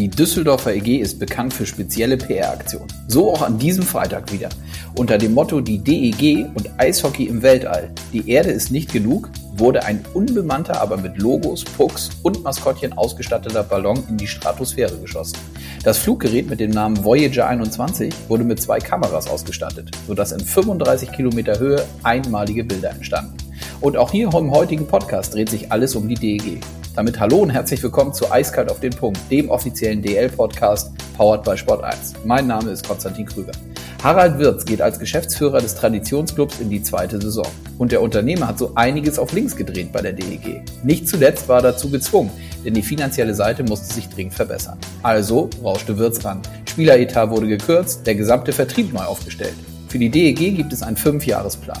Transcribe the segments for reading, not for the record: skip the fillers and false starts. Die Düsseldorfer EG ist bekannt für spezielle PR-Aktionen. So auch an diesem Freitag wieder. Unter dem Motto Die DEG und Eishockey im Weltall. Die Erde ist nicht genug, wurde ein unbemannter, aber mit Logos, Pucks und Maskottchen ausgestatteter Ballon in die Stratosphäre geschossen. Das Fluggerät mit dem Namen Voyager 21 wurde mit 2 Kameras ausgestattet, sodass in 35 Kilometer Höhe einmalige Bilder entstanden. Und auch hier im heutigen Podcast dreht sich alles um die DEG. Damit hallo und herzlich willkommen zu Eiskalt auf den Punkt, dem offiziellen DL-Podcast, powered by Sport1. Mein Name ist Konstantin Krüger. Harald Wirtz geht als Geschäftsführer des Traditionsclubs in die 2. Saison. Und der Unternehmer hat so einiges auf links gedreht bei der DEG. Nicht zuletzt war er dazu gezwungen, denn die finanzielle Seite musste sich dringend verbessern. Also rauschte Wirtz ran. Spieleretat wurde gekürzt, der gesamte Vertrieb neu aufgestellt. Für die DEG gibt es einen 5-Jahres-Plan.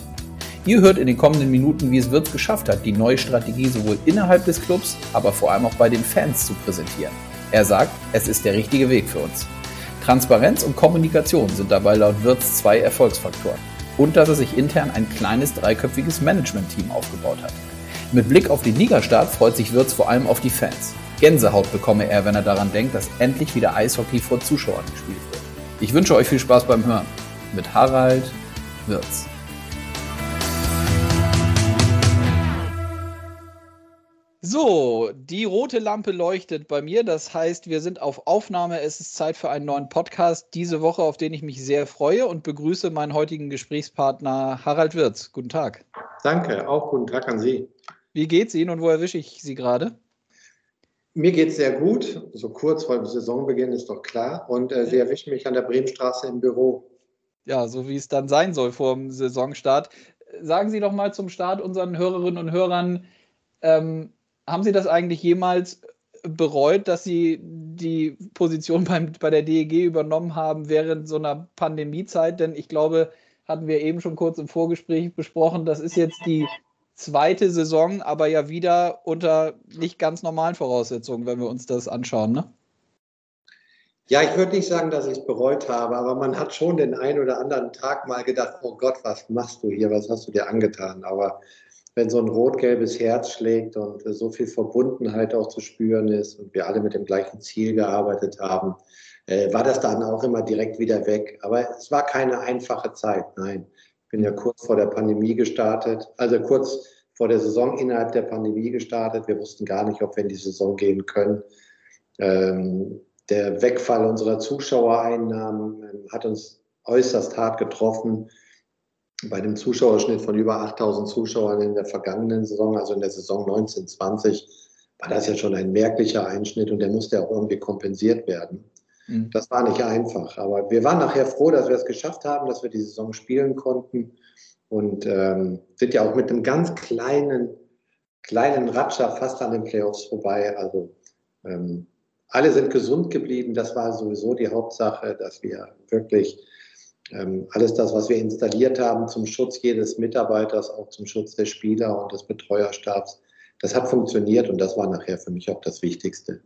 Ihr hört in den kommenden Minuten, wie es Wirtz geschafft hat, die neue Strategie sowohl innerhalb des Clubs, aber vor allem auch bei den Fans zu präsentieren. Er sagt, es ist der richtige Weg für uns. Transparenz und Kommunikation sind dabei laut Wirtz 2 Erfolgsfaktoren. Und dass er sich intern ein kleines 3-köpfiges Management-Team aufgebaut hat. Mit Blick auf den Ligastart freut sich Wirtz vor allem auf die Fans. Gänsehaut bekomme er, wenn er daran denkt, dass endlich wieder Eishockey vor Zuschauern gespielt wird. Ich wünsche euch viel Spaß beim Hören. Mit Harald Wirtz. So, die rote Lampe leuchtet bei mir, das heißt, wir sind auf Aufnahme, es ist Zeit für einen neuen Podcast diese Woche, auf den ich mich sehr freue und begrüße meinen heutigen Gesprächspartner Harald Wirtz. Guten Tag. Danke, auch guten Tag an Sie. Wie geht's Ihnen und wo erwische ich Sie gerade? Mir geht's sehr gut, so kurz vor dem Saisonbeginn ist doch klar und Sie erwischen mich an der Bremenstraße im Büro. Ja, so wie es dann sein soll vor dem Saisonstart. Sagen Sie doch mal zum Start unseren Hörerinnen und Hörern, haben Sie das eigentlich jemals bereut, dass Sie die Position bei der DEG übernommen haben während so einer Pandemiezeit? Denn ich glaube, hatten wir eben schon kurz im Vorgespräch besprochen, das ist jetzt die 2. Saison, aber ja wieder unter nicht ganz normalen Voraussetzungen, wenn wir uns das anschauen, ne? Ja, ich würde nicht sagen, dass ich es bereut habe, aber man hat schon den einen oder anderen Tag mal gedacht, oh Gott, was machst du hier, was hast du dir angetan? Aber wenn so ein rot-gelbes Herz schlägt und so viel Verbundenheit auch zu spüren ist und wir alle mit dem gleichen Ziel gearbeitet haben, war das dann auch immer direkt wieder weg. Aber es war keine einfache Zeit, nein. Ich bin ja kurz vor der Pandemie gestartet, also kurz vor der Saison innerhalb der Pandemie gestartet. Wir wussten gar nicht, ob wir in die Saison gehen können. Der Wegfall unserer Zuschauereinnahmen hat uns äußerst hart getroffen. Bei einem Zuschauerschnitt von über 8.000 Zuschauern in der vergangenen Saison, also in der Saison 19/20, war das ja schon ein merklicher Einschnitt und der musste auch irgendwie kompensiert werden. Mhm. Das war nicht einfach, aber wir waren nachher froh, dass wir es geschafft haben, dass wir die Saison spielen konnten und sind ja auch mit einem ganz kleinen Ratscher fast an den Playoffs vorbei. Also alle sind gesund geblieben, das war sowieso die Hauptsache, dass wir wirklich alles das, was wir installiert haben zum Schutz jedes Mitarbeiters, auch zum Schutz der Spieler und des Betreuerstabs, das hat funktioniert und das war nachher für mich auch das Wichtigste.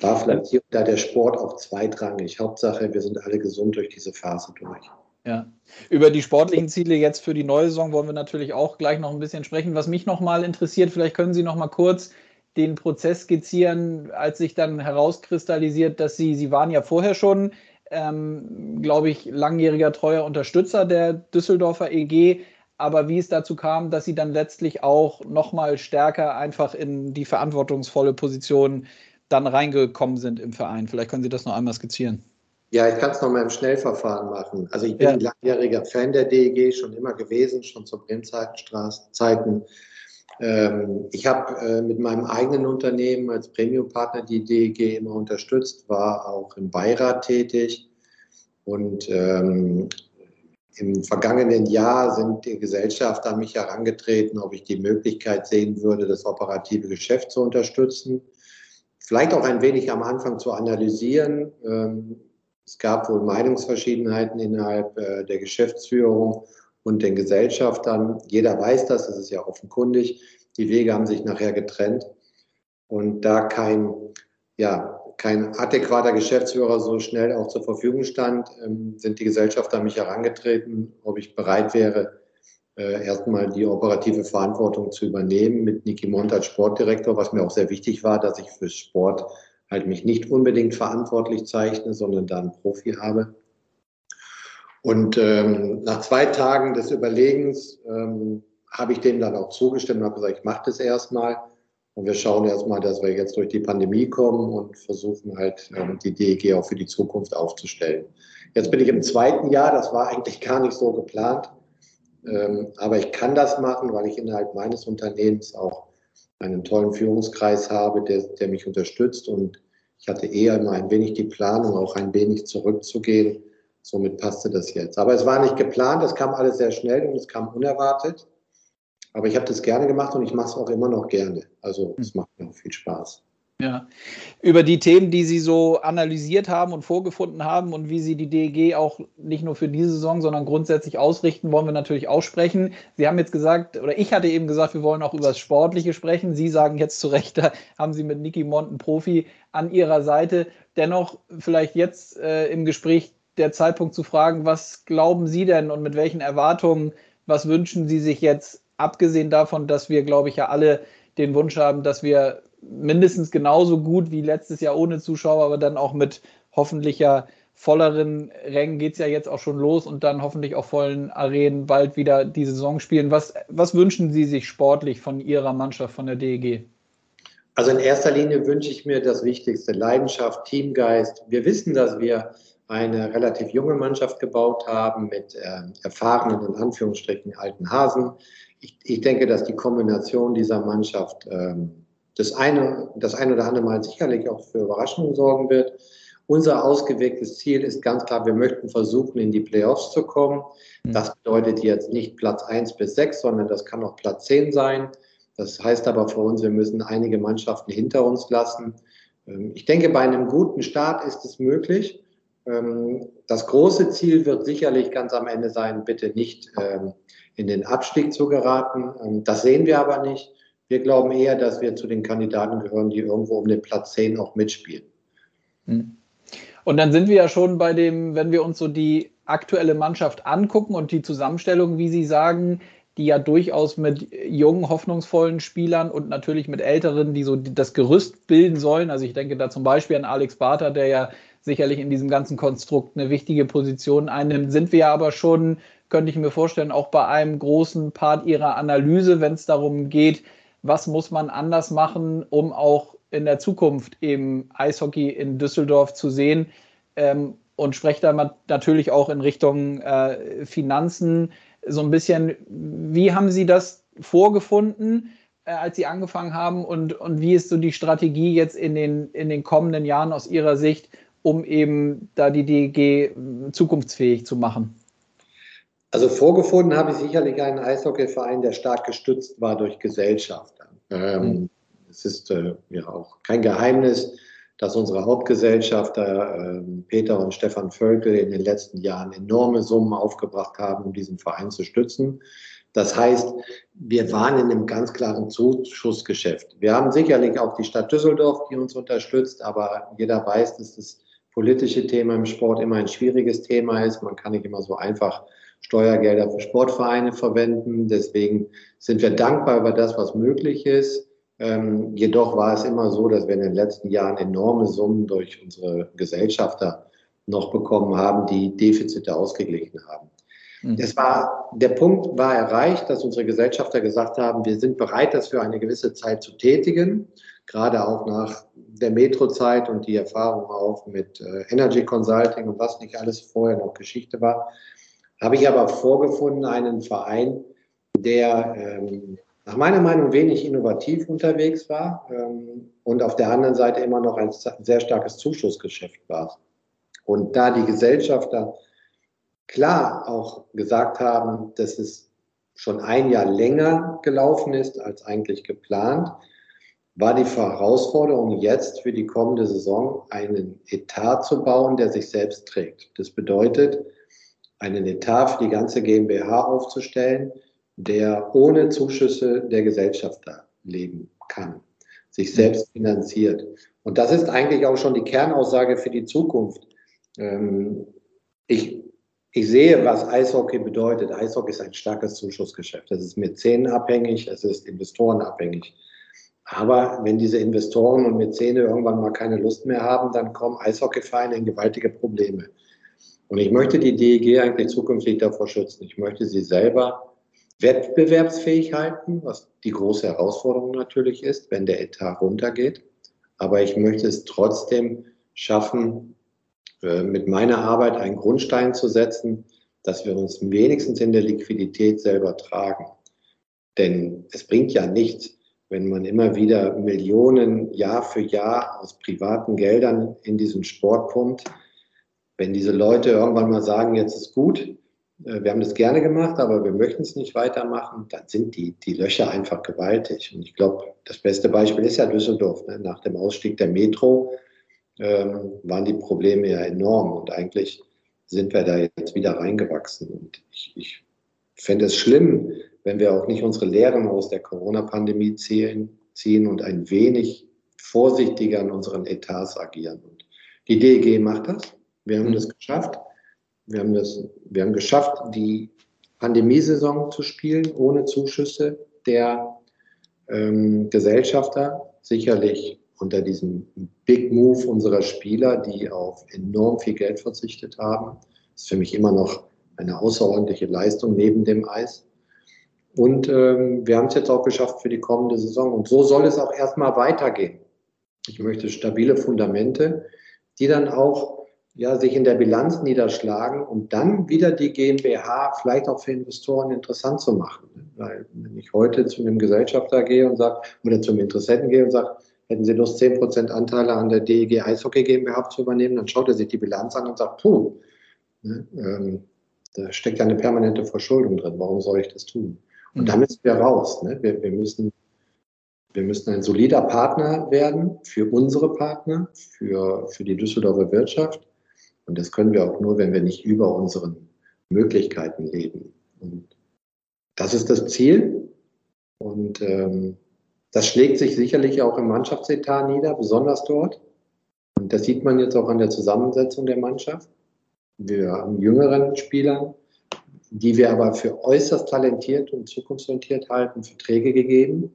War vielleicht hier und da der Sport auch zweitrangig. Hauptsache, wir sind alle gesund durch diese Phase durch. Ja. Über die sportlichen Ziele jetzt für die neue Saison wollen wir natürlich auch gleich noch ein bisschen sprechen. Was mich nochmal interessiert, vielleicht können Sie nochmal kurz den Prozess skizzieren, als sich dann herauskristallisiert, dass Sie waren ja vorher schon, glaube ich, langjähriger treuer Unterstützer der Düsseldorfer EG, aber wie es dazu kam, dass Sie dann letztlich auch nochmal stärker einfach in die verantwortungsvolle Position dann reingekommen sind im Verein. Vielleicht können Sie das noch einmal skizzieren. Ja, ich kann es nochmal im Schnellverfahren machen. Also ich bin ein langjähriger Fan der DEG, schon immer gewesen, schon zu Bremen-Zeiten. Ich habe mit meinem eigenen Unternehmen als Premium-Partner die DEG immer unterstützt, war auch im Beirat tätig und im vergangenen Jahr sind die Gesellschafter an mich herangetreten, ob ich die Möglichkeit sehen würde, das operative Geschäft zu unterstützen, vielleicht auch ein wenig am Anfang zu analysieren. Es gab wohl Meinungsverschiedenheiten innerhalb der Geschäftsführung und den Gesellschaftern. Jeder weiß das, das ist ja offenkundig. Die Wege haben sich nachher getrennt. Und da kein adäquater Geschäftsführer so schnell auch zur Verfügung stand, sind die Gesellschafter an mich herangetreten, ob ich bereit wäre, erstmal die operative Verantwortung zu übernehmen mit Niki Mondt als Sportdirektor, was mir auch sehr wichtig war, dass ich für Sport halt mich nicht unbedingt verantwortlich zeichne, sondern da einen Profi habe. Und nach 2 Tagen des Überlegens habe ich dem dann auch zugestimmt und habe gesagt, ich mache das erstmal. Und wir schauen erstmal, dass wir jetzt durch die Pandemie kommen und versuchen halt, die DEG auch für die Zukunft aufzustellen. Jetzt bin ich im 2. Jahr, das war eigentlich gar nicht so geplant. Aber ich kann das machen, weil ich innerhalb meines Unternehmens auch einen tollen Führungskreis habe, der mich unterstützt. Und ich hatte eher immer ein wenig die Planung, auch ein wenig zurückzugehen. Somit passte das jetzt. Aber es war nicht geplant, es kam alles sehr schnell und es kam unerwartet. Aber ich habe das gerne gemacht und ich mache es auch immer noch gerne. Also es macht mir auch viel Spaß. Ja. Über die Themen, die Sie so analysiert haben und vorgefunden haben und wie Sie die DEG auch nicht nur für diese Saison, sondern grundsätzlich ausrichten, wollen wir natürlich auch sprechen. Sie haben jetzt gesagt, oder ich hatte eben gesagt, wir wollen auch über das Sportliche sprechen. Sie sagen jetzt zu Recht, da haben Sie mit Niki Mondt einen Profi an Ihrer Seite. Dennoch vielleicht jetzt im Gespräch der Zeitpunkt zu fragen, was glauben Sie denn und mit welchen Erwartungen, was wünschen Sie sich jetzt, abgesehen davon, dass wir, glaube ich, ja alle den Wunsch haben, dass wir mindestens genauso gut wie letztes Jahr ohne Zuschauer, aber dann auch mit hoffentlich ja volleren Rängen geht es ja jetzt auch schon los und dann hoffentlich auch vollen Arenen bald wieder die Saison spielen. Was wünschen Sie sich sportlich von Ihrer Mannschaft, von der DEG? Also in erster Linie wünsche ich mir das Wichtigste, Leidenschaft, Teamgeist. Wir wissen, dass wir eine relativ junge Mannschaft gebaut haben mit erfahrenen, in Anführungsstrichen, alten Hasen. Ich denke, dass die Kombination dieser Mannschaft das ein oder andere Mal sicherlich auch für Überraschungen sorgen wird. Unser ausgewegtes Ziel ist ganz klar, wir möchten versuchen, in die Playoffs zu kommen. Das bedeutet jetzt nicht Platz 1 bis 6, sondern das kann auch Platz 10 sein. Das heißt aber für uns, wir müssen einige Mannschaften hinter uns lassen. Ich denke, bei einem guten Start ist es möglich. Das große Ziel wird sicherlich ganz am Ende sein, bitte nicht in den Abstieg zu geraten. Das sehen wir aber nicht. Wir glauben eher, dass wir zu den Kandidaten gehören, die irgendwo um den Platz 10 auch mitspielen. Und dann sind wir ja schon bei dem, wenn wir uns so die aktuelle Mannschaft angucken und die Zusammenstellung, wie Sie sagen, die ja durchaus mit jungen, hoffnungsvollen Spielern und natürlich mit älteren, die so das Gerüst bilden sollen. Also ich denke da zum Beispiel an Alex Bartha, der ja sicherlich in diesem ganzen Konstrukt eine wichtige Position einnimmt, sind wir aber schon, könnte ich mir vorstellen, auch bei einem großen Part Ihrer Analyse, wenn es darum geht, was muss man anders machen, um auch in der Zukunft eben Eishockey in Düsseldorf zu sehen, und sprecht da natürlich auch in Richtung Finanzen so ein bisschen. Wie haben Sie das vorgefunden, als Sie angefangen haben, und wie ist so die Strategie jetzt in den kommenden Jahren aus Ihrer Sicht, um eben da die DEG zukunftsfähig zu machen? Also vorgefunden habe ich sicherlich einen Eishockeyverein, der stark gestützt war durch Gesellschafter. Es ist ja auch kein Geheimnis, dass unsere Hauptgesellschafter Peter und Stefan Völkel in den letzten Jahren enorme Summen aufgebracht haben, um diesen Verein zu stützen. Das heißt, wir waren in einem ganz klaren Zuschussgeschäft. Wir haben sicherlich auch die Stadt Düsseldorf, die uns unterstützt, aber jeder weiß, dass das politische Thema im Sport immer ein schwieriges Thema ist. Man kann nicht immer so einfach Steuergelder für Sportvereine verwenden. Deswegen sind wir dankbar über das, was möglich ist. Jedoch war es immer so, dass wir in den letzten Jahren enorme Summen durch unsere Gesellschafter noch bekommen haben, die Defizite ausgeglichen haben. Der Punkt war erreicht, dass unsere Gesellschafter gesagt haben, wir sind bereit, das für eine gewisse Zeit zu tätigen, gerade auch nach der Metro-Zeit und die Erfahrung auch mit Energy Consulting und was nicht alles vorher noch Geschichte war. Habe ich aber vorgefunden, einen Verein, der nach meiner Meinung wenig innovativ unterwegs war und auf der anderen Seite immer noch ein sehr starkes Zuschussgeschäft war. Und da die Gesellschafter klar auch gesagt haben, dass es schon ein Jahr länger gelaufen ist als eigentlich geplant, war die Herausforderung jetzt für die kommende Saison, einen Etat zu bauen, der sich selbst trägt. Das bedeutet, einen Etat für die ganze GmbH aufzustellen, der ohne Zuschüsse der Gesellschafter leben kann, sich selbst finanziert. Und das ist eigentlich auch schon die Kernaussage für die Zukunft. Ich sehe, was Eishockey bedeutet. Eishockey ist ein starkes Zuschussgeschäft. Es ist mit Mäzen abhängig, es ist investorenabhängig. Aber wenn diese Investoren und Mäzene irgendwann mal keine Lust mehr haben, dann kommen Eishockeyvereine in gewaltige Probleme. Und ich möchte die DEG eigentlich zukünftig davor schützen. Ich möchte sie selber wettbewerbsfähig halten, was die große Herausforderung natürlich ist, wenn der Etat runtergeht. Aber ich möchte es trotzdem schaffen, mit meiner Arbeit einen Grundstein zu setzen, dass wir uns wenigstens in der Liquidität selber tragen. Denn es bringt ja nichts, wenn man immer wieder Millionen Jahr für Jahr aus privaten Geldern in diesen Sport pumpt. Wenn diese Leute irgendwann mal sagen, jetzt ist gut, wir haben das gerne gemacht, aber wir möchten es nicht weitermachen, dann sind die Löcher einfach gewaltig. Und ich glaube, das beste Beispiel ist ja Düsseldorf. Ne? Nach dem Ausstieg der Metro waren die Probleme ja enorm und eigentlich sind wir da jetzt wieder reingewachsen. Und ich fände es schlimm, wenn wir auch nicht unsere Lehren aus der Corona-Pandemie ziehen und ein wenig vorsichtiger an unseren Etats agieren. Und die DEG macht das. Wir haben das geschafft. Wir haben geschafft, die Pandemiesaison zu spielen, ohne Zuschüsse der Gesellschafter. Sicherlich unter diesem Big Move unserer Spieler, die auf enorm viel Geld verzichtet haben. Das ist für mich immer noch eine außerordentliche Leistung neben dem Eis. Und wir haben es jetzt auch geschafft für die kommende Saison. Und so soll es auch erstmal weitergehen. Ich möchte stabile Fundamente, die dann auch sich in der Bilanz niederschlagen und dann wieder die GmbH vielleicht auch für Investoren interessant zu machen. Weil wenn ich heute zu einem Gesellschafter gehe und sage, oder zum Interessenten gehe und sage, hätten Sie Lust, 10% Anteile an der DEG Eishockey GmbH zu übernehmen, dann schaut er sich die Bilanz an und sagt, puh, ne, da steckt ja eine permanente Verschuldung drin, warum soll ich das tun? Und da müssen wir raus. Ne? Wir müssen ein solider Partner werden für unsere Partner, für die Düsseldorfer Wirtschaft. Und das können wir auch nur, wenn wir nicht über unseren Möglichkeiten leben. Und das ist das Ziel. Und das schlägt sich sicherlich auch im Mannschaftsetat nieder, besonders dort. Und das sieht man jetzt auch an der Zusammensetzung der Mannschaft. Wir haben jüngeren Spielern, die wir aber für äußerst talentiert und zukunftsorientiert halten, Verträge gegeben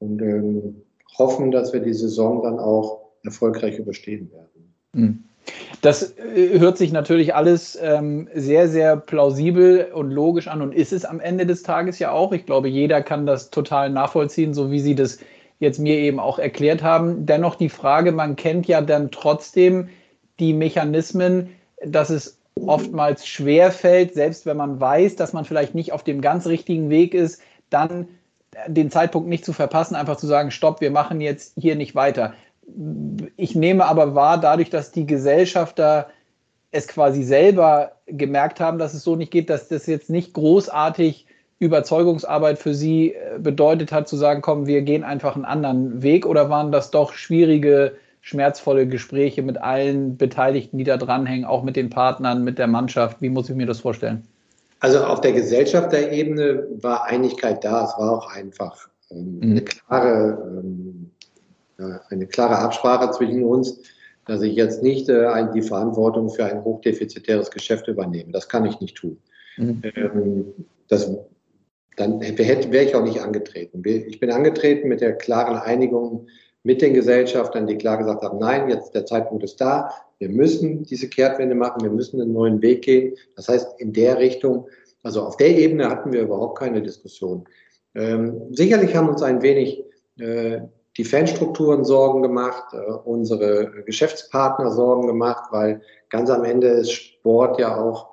und hoffen, dass wir die Saison dann auch erfolgreich überstehen werden. Das hört sich natürlich alles sehr, sehr plausibel und logisch an und ist es am Ende des Tages ja auch. Ich glaube, jeder kann das total nachvollziehen, so wie Sie das jetzt mir eben auch erklärt haben. Dennoch die Frage, man kennt ja dann trotzdem die Mechanismen, dass es oftmals schwerfällt, selbst wenn man weiß, dass man vielleicht nicht auf dem ganz richtigen Weg ist, dann den Zeitpunkt nicht zu verpassen, einfach zu sagen, stopp, wir machen jetzt hier nicht weiter. Ich nehme aber wahr, dadurch, dass die Gesellschafter es quasi selber gemerkt haben, dass es so nicht geht, dass das jetzt nicht großartig Überzeugungsarbeit für sie bedeutet hat, zu sagen, komm, wir gehen einfach einen anderen Weg, oder waren das doch schwierige, schmerzvolle Gespräche mit allen Beteiligten, die da dranhängen, auch mit den Partnern, mit der Mannschaft? Wie muss ich mir das vorstellen? Also auf der Gesellschafterebene war Einigkeit da. Es war auch einfach eine klare Absprache zwischen uns, dass ich jetzt nicht die Verantwortung für ein hochdefizitäres Geschäft übernehme. Das kann ich nicht tun. Dann wäre ich auch nicht angetreten. Ich bin angetreten mit der klaren Einigung mit den Gesellschaftern, die klar gesagt haben, nein, jetzt der Zeitpunkt ist da, wir müssen diese Kehrtwende machen, wir müssen einen neuen Weg gehen. Das heißt, in der Richtung, also auf der Ebene hatten wir überhaupt keine Diskussion. Sicherlich haben uns ein wenig die Fanstrukturen Sorgen gemacht, unsere Geschäftspartner Sorgen gemacht, weil ganz am Ende ist Sport ja auch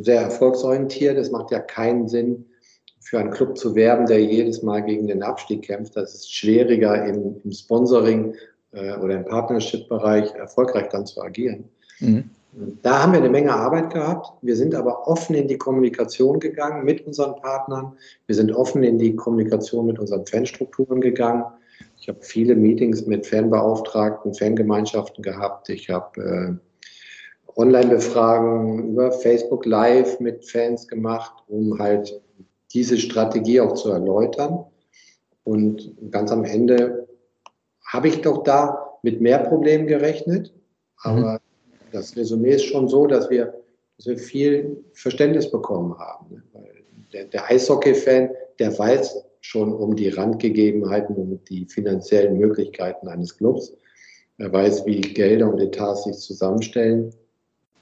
sehr erfolgsorientiert. Es macht ja keinen Sinn, für einen Club zu werben, der jedes Mal gegen den Abstieg kämpft. Das ist schwieriger im Sponsoring oder im Partnership-Bereich erfolgreich dann zu agieren. Da haben wir eine Menge Arbeit gehabt. Wir sind aber offen in die Kommunikation gegangen mit unseren Partnern. Wir sind offen in die Kommunikation mit unseren Fanstrukturen gegangen. Ich habe viele Meetings mit Fanbeauftragten, Fangemeinschaften gehabt. Ich habe Online-Befragungen über Facebook Live mit Fans gemacht, um halt diese Strategie auch zu erläutern. Und ganz am Ende habe ich doch da mit mehr Problemen gerechnet. Aber das Resümee ist schon so, dass wir viel Verständnis bekommen haben. Weil der Eishockey-Fan, der weiß, schon um die Randgegebenheiten und die finanziellen Möglichkeiten eines Clubs. Er weiß, wie Gelder und Etats sich zusammenstellen.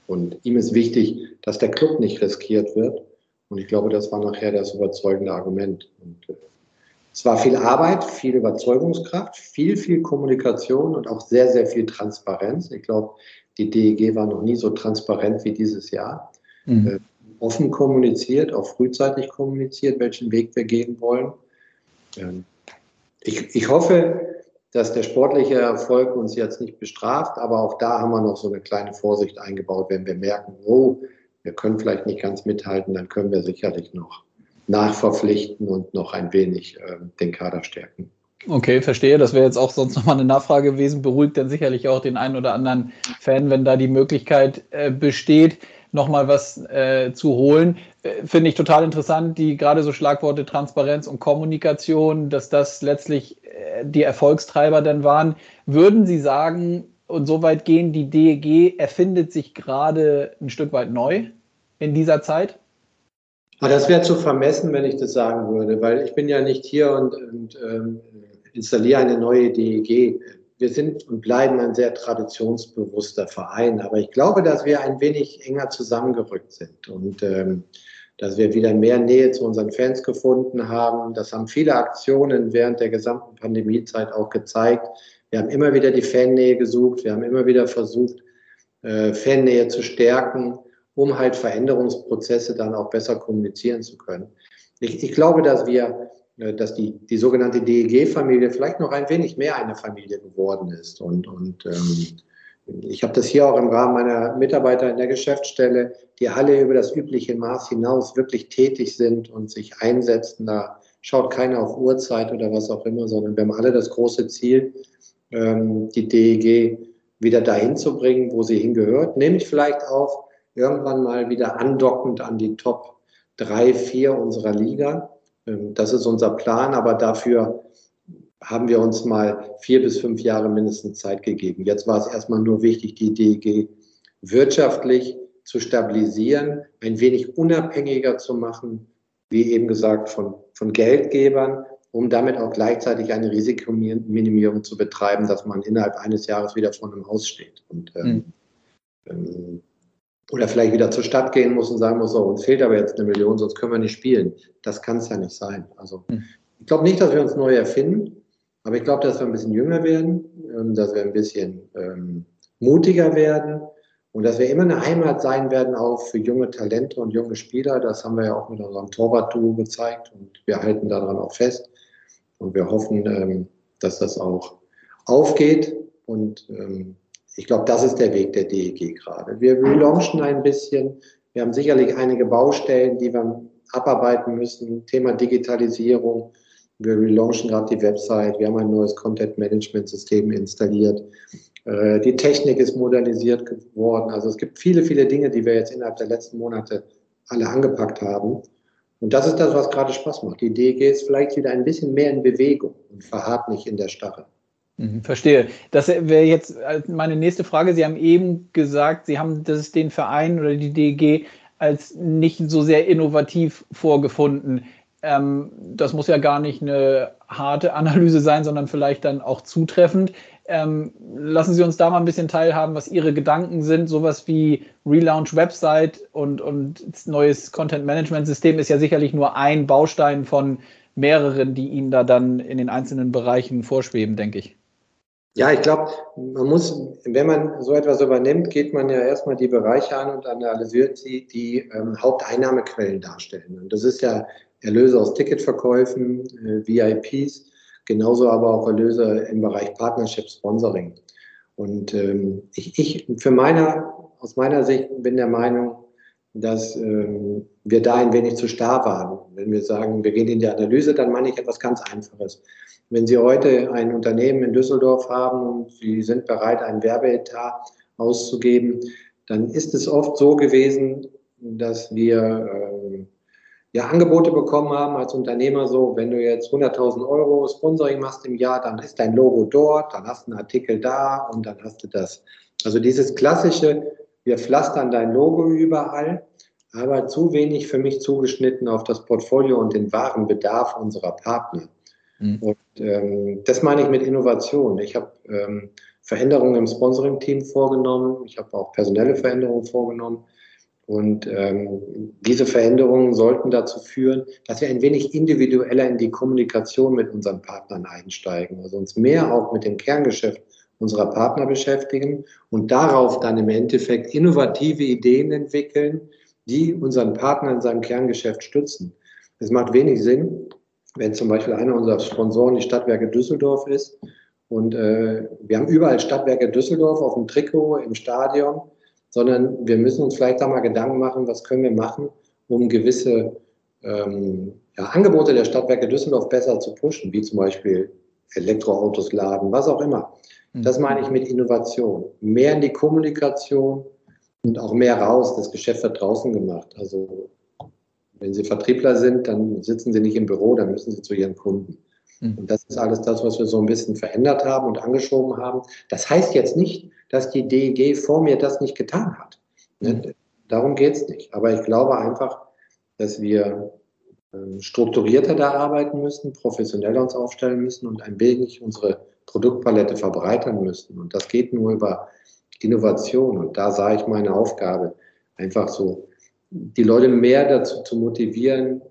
Und ihm ist wichtig, dass der Club nicht riskiert wird. Und ich glaube, das war nachher das überzeugende Argument. Und es war viel Arbeit, viel Überzeugungskraft, viel Kommunikation und auch sehr viel Transparenz. Ich glaube, die DEG war noch nie so transparent wie dieses Jahr. Mhm. Offen kommuniziert, auch frühzeitig kommuniziert, welchen Weg wir gehen wollen. Ich hoffe, dass der sportliche Erfolg uns jetzt nicht bestraft, aber auch da haben wir noch so eine kleine Vorsicht eingebaut. Wenn wir merken, oh, wir können vielleicht nicht ganz mithalten, dann können wir sicherlich noch nachverpflichten und noch ein wenig den Kader stärken. Okay, verstehe. Das wäre jetzt auch sonst nochmal eine Nachfrage gewesen. Beruhigt dann sicherlich auch den einen oder anderen Fan, wenn da die Möglichkeit besteht, nochmal was zu holen. Finde ich total interessant, die gerade so Schlagworte Transparenz und Kommunikation, dass das letztlich die Erfolgstreiber dann waren. Würden Sie sagen, und so weit gehen, die DEG erfindet sich gerade ein Stück weit neu in dieser Zeit? Aber das wäre zu vermessen, wenn ich das sagen würde, weil ich bin ja nicht hier und installiere eine neue DEG. Wir sind und bleiben ein sehr traditionsbewusster Verein, aber ich glaube, dass wir ein wenig enger zusammengerückt sind und dass wir wieder mehr Nähe zu unseren Fans gefunden haben. Das haben viele Aktionen während der gesamten Pandemiezeit auch gezeigt. Wir haben immer wieder die Fannähe gesucht, wir haben immer wieder versucht, Fannähe zu stärken, um halt Veränderungsprozesse dann auch besser kommunizieren zu können. Ich glaube, dass die sogenannte DEG-Familie vielleicht noch ein wenig mehr eine Familie geworden ist. Und ich habe das hier auch im Rahmen meiner Mitarbeiter in der Geschäftsstelle, die alle über das übliche Maß hinaus wirklich tätig sind und sich einsetzen. Da schaut keiner auf Uhrzeit oder was auch immer, sondern wir haben alle das große Ziel, die DEG wieder dahin zu bringen, wo sie hingehört, nämlich vielleicht auch irgendwann mal wieder andockend an die Top 3, 4 unserer Liga. Das ist unser Plan, aber dafür haben wir uns mal 4 bis 5 Jahre mindestens Zeit gegeben. Jetzt war es erstmal nur wichtig, die DEG wirtschaftlich zu stabilisieren, ein wenig unabhängiger zu machen, wie eben gesagt, von Geldgebern, um damit auch gleichzeitig eine Risikominimierung zu betreiben, dass man innerhalb eines Jahres wieder vor einem Haus steht. Oder vielleicht wieder zur Stadt gehen muss und sagen muss, oh, uns fehlt aber jetzt 1 Million, sonst können wir nicht spielen. Das kann es ja nicht sein. Also ich glaube nicht, dass wir uns neu erfinden, aber ich glaube, dass wir ein bisschen jünger werden, dass wir ein bisschen mutiger werden und dass wir immer eine Heimat sein werden, auch für junge Talente und junge Spieler. Das haben wir ja auch mit unserem Torwart-Duo gezeigt und wir halten daran auch fest. Und wir hoffen, dass das auch aufgeht und ich glaube, das ist der Weg der DEG gerade. Wir relaunchen ein bisschen. Wir haben sicherlich einige Baustellen, die wir abarbeiten müssen. Thema Digitalisierung. Wir relaunchen gerade die Website. Wir haben ein neues Content-Management-System installiert. Die Technik ist modernisiert geworden. Also es gibt viele Dinge, die wir jetzt innerhalb der letzten Monate alle angepackt haben. Und das ist das, was gerade Spaß macht. Die DEG ist vielleicht wieder ein bisschen mehr in Bewegung und verharrt nicht in der Starre. Verstehe. Das wäre jetzt meine nächste Frage. Sie haben eben gesagt, Sie haben das den Verein oder die DEG als nicht so sehr innovativ vorgefunden. Das muss ja gar nicht eine harte Analyse sein, sondern vielleicht dann auch zutreffend. Lassen Sie uns da mal ein bisschen teilhaben, was Ihre Gedanken sind. Sowas wie Relaunch Website und neues Content-Management-System ist ja sicherlich nur ein Baustein von mehreren, die Ihnen da dann in den einzelnen Bereichen vorschweben, denke ich. Ja, ich glaube, man muss, wenn man so etwas übernimmt, geht man ja erstmal die Bereiche an und analysiert sie, die Haupteinnahmequellen darstellen. Und das ist ja Erlöse aus Ticketverkäufen, VIPs, genauso aber auch Erlöse im Bereich Partnership Sponsoring. Und aus meiner Sicht bin der Meinung, dass wir da ein wenig zu starr waren. Wenn wir sagen, wir gehen in die Analyse, dann meine ich etwas ganz Einfaches. Wenn Sie heute ein Unternehmen in Düsseldorf haben und Sie sind bereit, einen Werbeetat auszugeben, dann ist es oft so gewesen, dass wir Angebote bekommen haben als Unternehmer. So, wenn du jetzt 100.000 Euro Sponsoring machst im Jahr, dann ist dein Logo dort, dann hast du einen Artikel da und dann hast du das. Also dieses klassische, wir pflastern dein Logo überall, aber zu wenig für mich zugeschnitten auf das Portfolio und den wahren Bedarf unserer Partner. Mhm. Und das meine ich mit Innovation. Ich habe Veränderungen im Sponsoring-Team vorgenommen. Ich habe auch personelle Veränderungen vorgenommen. Und diese Veränderungen sollten dazu führen, dass wir ein wenig individueller in die Kommunikation mit unseren Partnern einsteigen, also uns mehr auch mit dem Kerngeschäft unserer Partner beschäftigen und darauf dann im Endeffekt innovative Ideen entwickeln, die unseren Partner in seinem Kerngeschäft stützen. Es macht wenig Sinn, wenn zum Beispiel einer unserer Sponsoren die Stadtwerke Düsseldorf ist und wir haben überall Stadtwerke Düsseldorf auf dem Trikot, im Stadion, sondern wir müssen uns vielleicht da mal Gedanken machen, was können wir machen, um gewisse Angebote der Stadtwerke Düsseldorf besser zu pushen, wie zum Beispiel Elektroautos laden, was auch immer. Das meine ich mit Innovation. Mehr in die Kommunikation und auch mehr raus. Das Geschäft wird draußen gemacht. Also wenn Sie Vertriebler sind, dann sitzen Sie nicht im Büro, dann müssen Sie zu Ihren Kunden. Und das ist alles das, was wir so ein bisschen verändert haben und angeschoben haben. Das heißt jetzt nicht, dass die DEG vor mir das nicht getan hat. Mhm. Darum geht es nicht. Aber ich glaube einfach, dass wir strukturierter da arbeiten müssen, professioneller uns aufstellen müssen und ein wenig unsere Produktpalette verbreitern müssen. Und das geht nur über Innovation. Und da sah ich meine Aufgabe, einfach so die Leute mehr dazu zu motivieren,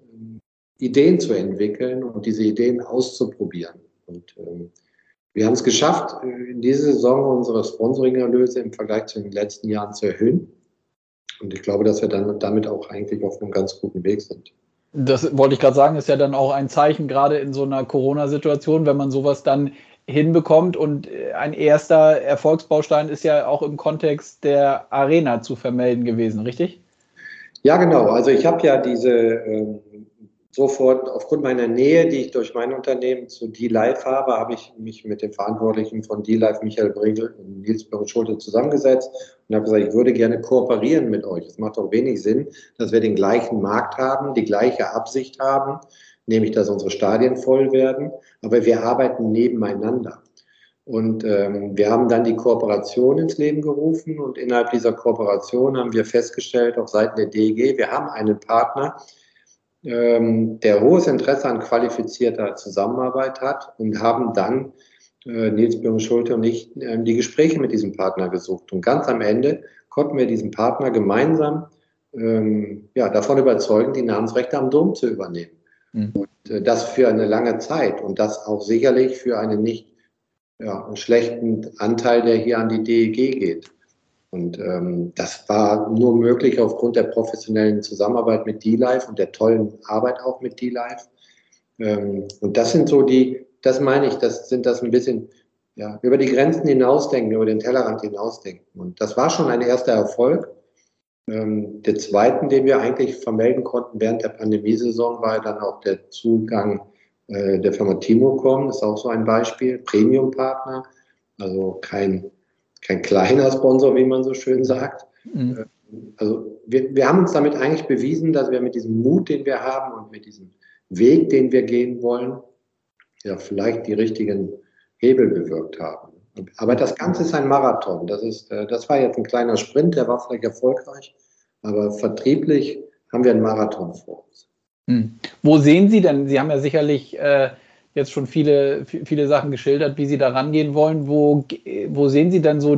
Ideen zu entwickeln und diese Ideen auszuprobieren. Und wir haben es geschafft, in dieser Saison unsere Sponsoring-Erlöse im Vergleich zu den letzten Jahren zu erhöhen. Und ich glaube, dass wir dann damit auch eigentlich auf einem ganz guten Weg sind. Das wollte ich gerade sagen, ist ja dann auch ein Zeichen, gerade in so einer Corona-Situation, wenn man sowas dann hinbekommt. Und ein erster Erfolgsbaustein ist ja auch im Kontext der Arena zu vermelden gewesen, richtig? Ja, genau. Also ich habe ja diese... Sofort, aufgrund meiner Nähe, die ich durch mein Unternehmen zu D-Live habe, habe ich mich mit dem Verantwortlichen von D-Live, Michael Bregel und Nils Berndt-Schulte, zusammengesetzt und habe gesagt, ich würde gerne kooperieren mit euch. Es macht doch wenig Sinn, dass wir den gleichen Markt haben, die gleiche Absicht haben, nämlich, dass unsere Stadien voll werden, aber wir arbeiten nebeneinander. Und wir haben dann die Kooperation ins Leben gerufen und innerhalb dieser Kooperation haben wir festgestellt, auf Seiten der DEG, wir haben einen Partner, der hohes Interesse an qualifizierter Zusammenarbeit hat und haben dann Nils Böhm-Schulte und ich die Gespräche mit diesem Partner gesucht. Und ganz am Ende konnten wir diesen Partner gemeinsam davon überzeugen, die Namensrechte am Dom zu übernehmen. Mhm. Und das für eine lange Zeit und das auch sicherlich für einen nicht schlechten Anteil, der hier an die DEG geht. Und das war nur möglich aufgrund der professionellen Zusammenarbeit mit D-Live und der tollen Arbeit auch mit D-Live. Und das sind so über die Grenzen hinausdenken, über den Tellerrand hinausdenken. Und das war schon ein erster Erfolg. Der zweiten, den wir eigentlich vermelden konnten während der Pandemiesaison, war dann auch der Zugang der Firma TimoCom, das ist auch so ein Beispiel, Premium-Partner, also kein kleiner Sponsor, wie man so schön sagt. Mhm. Also wir haben uns damit eigentlich bewiesen, dass wir mit diesem Mut, den wir haben und mit diesem Weg, den wir gehen wollen, ja vielleicht die richtigen Hebel bewirkt haben. Aber das Ganze ist ein Marathon. Das war jetzt ein kleiner Sprint, der war vielleicht erfolgreich, aber vertrieblich haben wir einen Marathon vor uns. Mhm. Wo sehen Sie denn, Sie haben ja sicherlich... jetzt schon viele Sachen geschildert, wie Sie da rangehen wollen. Wo sehen Sie denn so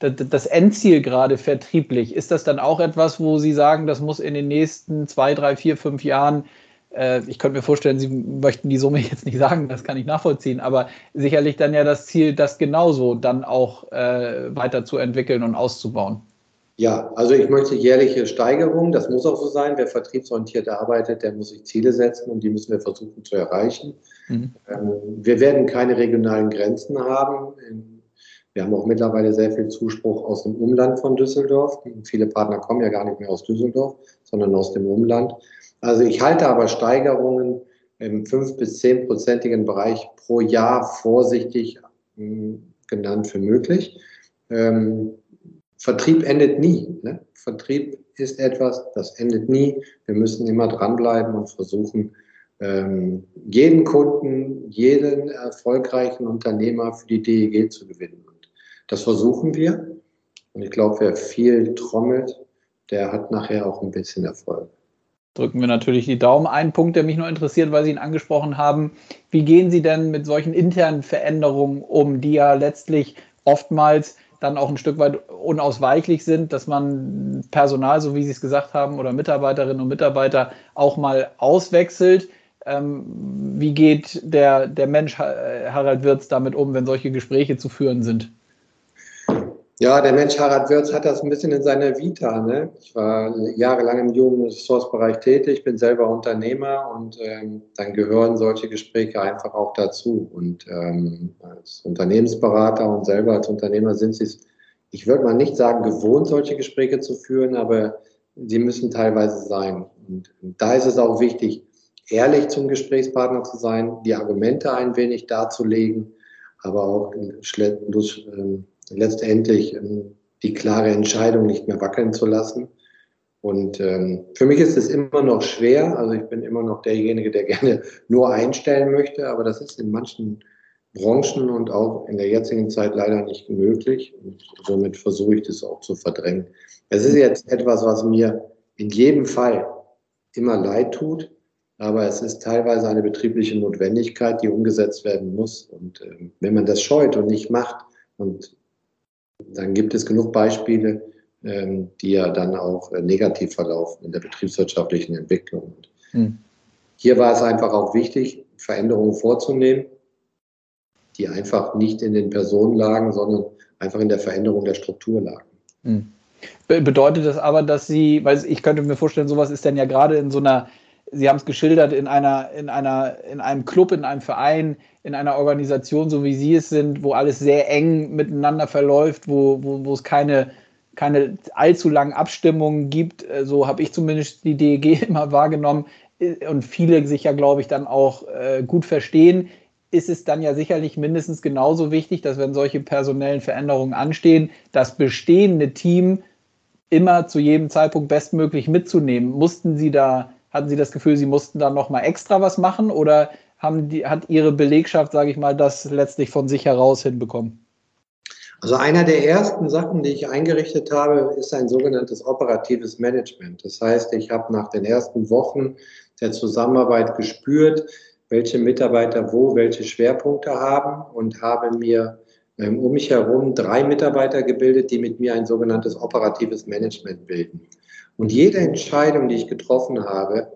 das Endziel gerade vertrieblich? Ist das dann auch etwas, wo Sie sagen, das muss in den nächsten 2, 3, 4, 5 Jahren, ich könnte mir vorstellen, Sie möchten die Summe jetzt nicht sagen, das kann ich nachvollziehen, aber sicherlich dann ja das Ziel, das genauso dann auch weiterzuentwickeln und auszubauen. Ja, also ich möchte jährliche Steigerung, das muss auch so sein. Wer vertriebsorientiert arbeitet, der muss sich Ziele setzen und die müssen wir versuchen zu erreichen. Mhm. Wir werden keine regionalen Grenzen haben. Wir haben auch mittlerweile sehr viel Zuspruch aus dem Umland von Düsseldorf. Viele Partner kommen ja gar nicht mehr aus Düsseldorf, sondern aus dem Umland. Also ich halte aber Steigerungen im 5- bis 10-prozentigen Bereich pro Jahr vorsichtig genannt für möglich. Vertrieb endet nie. Ne? Vertrieb ist etwas, das endet nie. Wir müssen immer dranbleiben und versuchen, jeden Kunden, jeden erfolgreichen Unternehmer für die DEG zu gewinnen. Und das versuchen wir. Und ich glaube, wer viel trommelt, der hat nachher auch ein bisschen Erfolg. Drücken wir natürlich die Daumen. Ein Punkt, der mich nur interessiert, weil Sie ihn angesprochen haben. Wie gehen Sie denn mit solchen internen Veränderungen um, die ja letztlich oftmals dann auch ein Stück weit unausweichlich sind, dass man Personal, so wie Sie es gesagt haben, oder Mitarbeiterinnen und Mitarbeiter auch mal auswechselt? Wie geht der Mensch Harald Wirtz damit um, wenn solche Gespräche zu führen sind? Ja, der Mensch Harald Wirtz hat das ein bisschen in seiner Vita. Ne? Ich war jahrelang im Jugend- und Ressourcebereich tätig, bin selber Unternehmer und dann gehören solche Gespräche einfach auch dazu. Und als Unternehmensberater und selber als Unternehmer sind sie es, ich würde mal nicht sagen, gewohnt, solche Gespräche zu führen, aber sie müssen teilweise sein. Und da ist es auch wichtig, ehrlich zum Gesprächspartner zu sein, die Argumente ein wenig darzulegen, aber auch letztendlich die klare Entscheidung nicht mehr wackeln zu lassen. Und für mich ist es immer noch schwer, also ich bin immer noch derjenige, der gerne nur einstellen möchte, aber das ist in manchen Branchen und auch in der jetzigen Zeit leider nicht möglich. Und somit versuche ich das auch zu verdrängen. Es ist jetzt etwas, was mir in jedem Fall immer leid tut, aber es ist teilweise eine betriebliche Notwendigkeit, die umgesetzt werden muss. Und wenn man das scheut und nicht macht, und dann gibt es genug Beispiele, die ja dann auch negativ verlaufen in der betriebswirtschaftlichen Entwicklung. Hier war es einfach auch wichtig, Veränderungen vorzunehmen, die einfach nicht in den Personen lagen, sondern einfach in der Veränderung der Struktur lagen. Bedeutet das aber, dass Sie, weil ich könnte mir vorstellen, sowas ist dann ja gerade in so einer, Sie haben es geschildert, in einem Club, in einem Verein, in einer Organisation, so wie Sie es sind, wo alles sehr eng miteinander verläuft, wo es keine allzu langen Abstimmungen gibt. So habe ich zumindest die DEG immer wahrgenommen und viele sich ja, glaube ich, dann auch gut verstehen. Ist es dann ja sicherlich mindestens genauso wichtig, dass, wenn solche personellen Veränderungen anstehen, das bestehende Team immer zu jedem Zeitpunkt bestmöglich mitzunehmen. Hatten Sie das Gefühl, Sie mussten da nochmal extra was machen, oder hat Ihre Belegschaft, sage ich mal, das letztlich von sich heraus hinbekommen? Also einer der ersten Sachen, die ich eingerichtet habe, ist ein sogenanntes operatives Management. Das heißt, ich habe nach den ersten Wochen der Zusammenarbeit gespürt, welche Mitarbeiter wo welche Schwerpunkte haben, und habe mir um mich herum 3 Mitarbeiter gebildet, die mit mir ein sogenanntes operatives Management bilden. Und jede Entscheidung, die ich getroffen habe,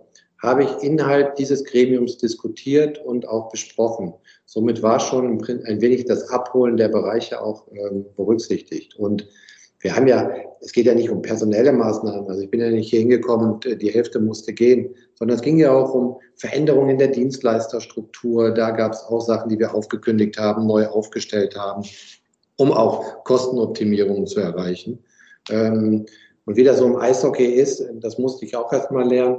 habe ich innerhalb dieses Gremiums diskutiert und auch besprochen. Somit war schon ein wenig das Abholen der Bereiche auch berücksichtigt. Und wir haben ja, es geht ja nicht um personelle Maßnahmen, also ich bin ja nicht hier hingekommen und die Hälfte musste gehen, sondern es ging ja auch um Veränderungen in der Dienstleisterstruktur. Da gab es auch Sachen, die wir aufgekündigt haben, neu aufgestellt haben, um auch Kostenoptimierungen zu erreichen. Und wie das so im Eishockey ist, das musste ich auch erstmal lernen.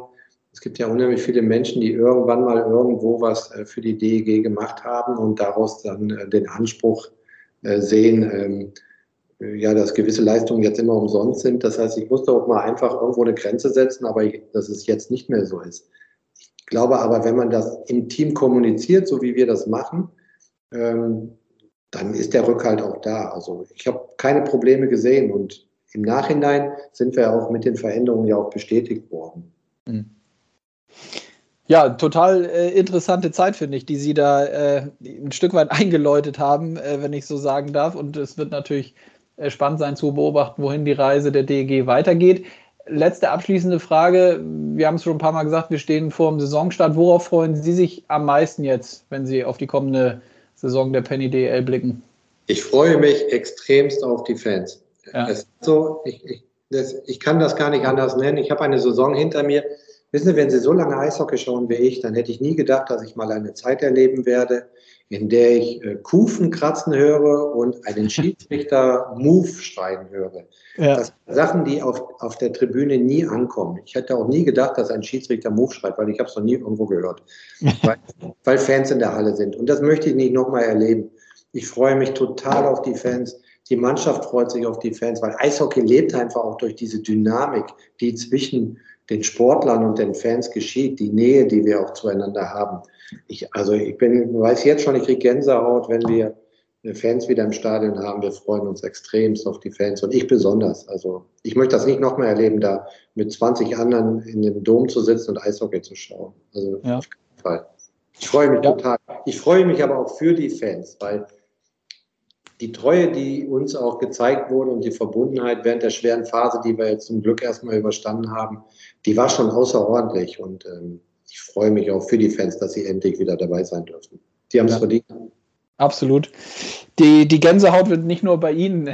Es gibt ja unheimlich viele Menschen, die irgendwann mal irgendwo was für die DEG gemacht haben und daraus dann den Anspruch sehen, ja, dass gewisse Leistungen jetzt immer umsonst sind. Das heißt, ich musste auch mal einfach irgendwo eine Grenze setzen, aber dass es jetzt nicht mehr so ist. Ich glaube aber, wenn man das im Team kommuniziert, so wie wir das machen, dann ist der Rückhalt auch da. Also ich habe keine Probleme gesehen, und im Nachhinein sind wir auch mit den Veränderungen ja auch bestätigt worden. Ja, total interessante Zeit, finde ich, die Sie da ein Stück weit eingeläutet haben, wenn ich so sagen darf. Und es wird natürlich spannend sein zu beobachten, wohin die Reise der DEG weitergeht. Letzte abschließende Frage. Wir haben es schon ein paar Mal gesagt, wir stehen vor dem Saisonstart. Worauf freuen Sie sich am meisten jetzt, wenn Sie auf die kommende Saison der Penny DEL blicken? Ich freue mich extremst auf die Fans. Ja. Es ist so, ich kann das gar nicht anders nennen. Ich habe eine Saison hinter mir. Wissen Sie, wenn Sie so lange Eishockey schauen wie ich, dann hätte ich nie gedacht, dass ich mal eine Zeit erleben werde, in der ich Kufen kratzen höre und einen Schiedsrichter Move schreien höre. Ja. Das sind Sachen, die auf der Tribüne nie ankommen. Ich hätte auch nie gedacht, dass ein Schiedsrichter Move schreit, weil ich habe es noch nie irgendwo gehört, weil Fans in der Halle sind. Und das möchte ich nicht nochmal erleben. Ich freue mich total auf die Fans. Die Mannschaft freut sich auf die Fans, weil Eishockey lebt einfach auch durch diese Dynamik, die zwischen den Sportlern und den Fans geschieht, die Nähe, die wir auch zueinander haben. Ich weiß jetzt schon, ich kriege Gänsehaut, wenn wir Fans wieder im Stadion haben. Wir freuen uns extremst auf die Fans und ich besonders. Also ich möchte das nicht nochmal erleben, da mit 20 anderen in dem Dom zu sitzen und Eishockey zu schauen. Also ja, auf keinen Fall. Ich freue mich total. Ich freue mich aber auch für die Fans, weil die Treue, die uns auch gezeigt wurde und die Verbundenheit während der schweren Phase, die wir jetzt zum Glück erstmal überstanden haben, die war schon außerordentlich. Und ich freue mich auch für die Fans, dass sie endlich wieder dabei sein dürfen. Die haben es verdient. Absolut. Die Gänsehaut wird nicht nur bei Ihnen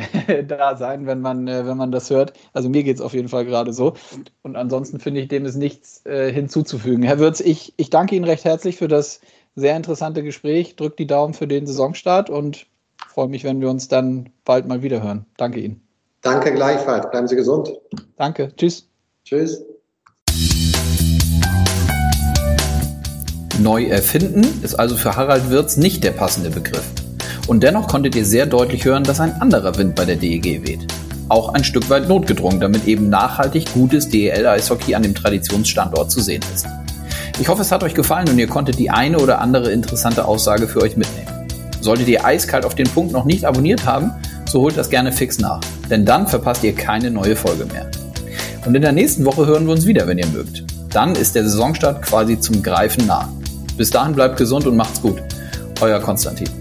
da sein, wenn man das hört. Also mir geht es auf jeden Fall gerade so. Und ansonsten finde ich, dem ist nichts hinzuzufügen. Herr Wirtz, ich danke Ihnen recht herzlich für das sehr interessante Gespräch. Drücke die Daumen für den Saisonstart und freue mich, wenn wir uns dann bald mal wieder hören. Danke Ihnen. Danke gleichfalls. Bleiben Sie gesund. Danke. Tschüss. Tschüss. Neu erfinden ist also für Harald Wirtz nicht der passende Begriff. Und dennoch konntet ihr sehr deutlich hören, dass ein anderer Wind bei der DEG weht. Auch ein Stück weit notgedrungen, damit eben nachhaltig gutes DEL-Eishockey an dem Traditionsstandort zu sehen ist. Ich hoffe, es hat euch gefallen und ihr konntet die eine oder andere interessante Aussage für euch mitnehmen. Solltet ihr Eiskalt auf den Punkt noch nicht abonniert haben, so holt das gerne fix nach, denn dann verpasst ihr keine neue Folge mehr. Und in der nächsten Woche hören wir uns wieder, wenn ihr mögt. Dann ist der Saisonstart quasi zum Greifen nah. Bis dahin bleibt gesund und macht's gut. Euer Konstantin.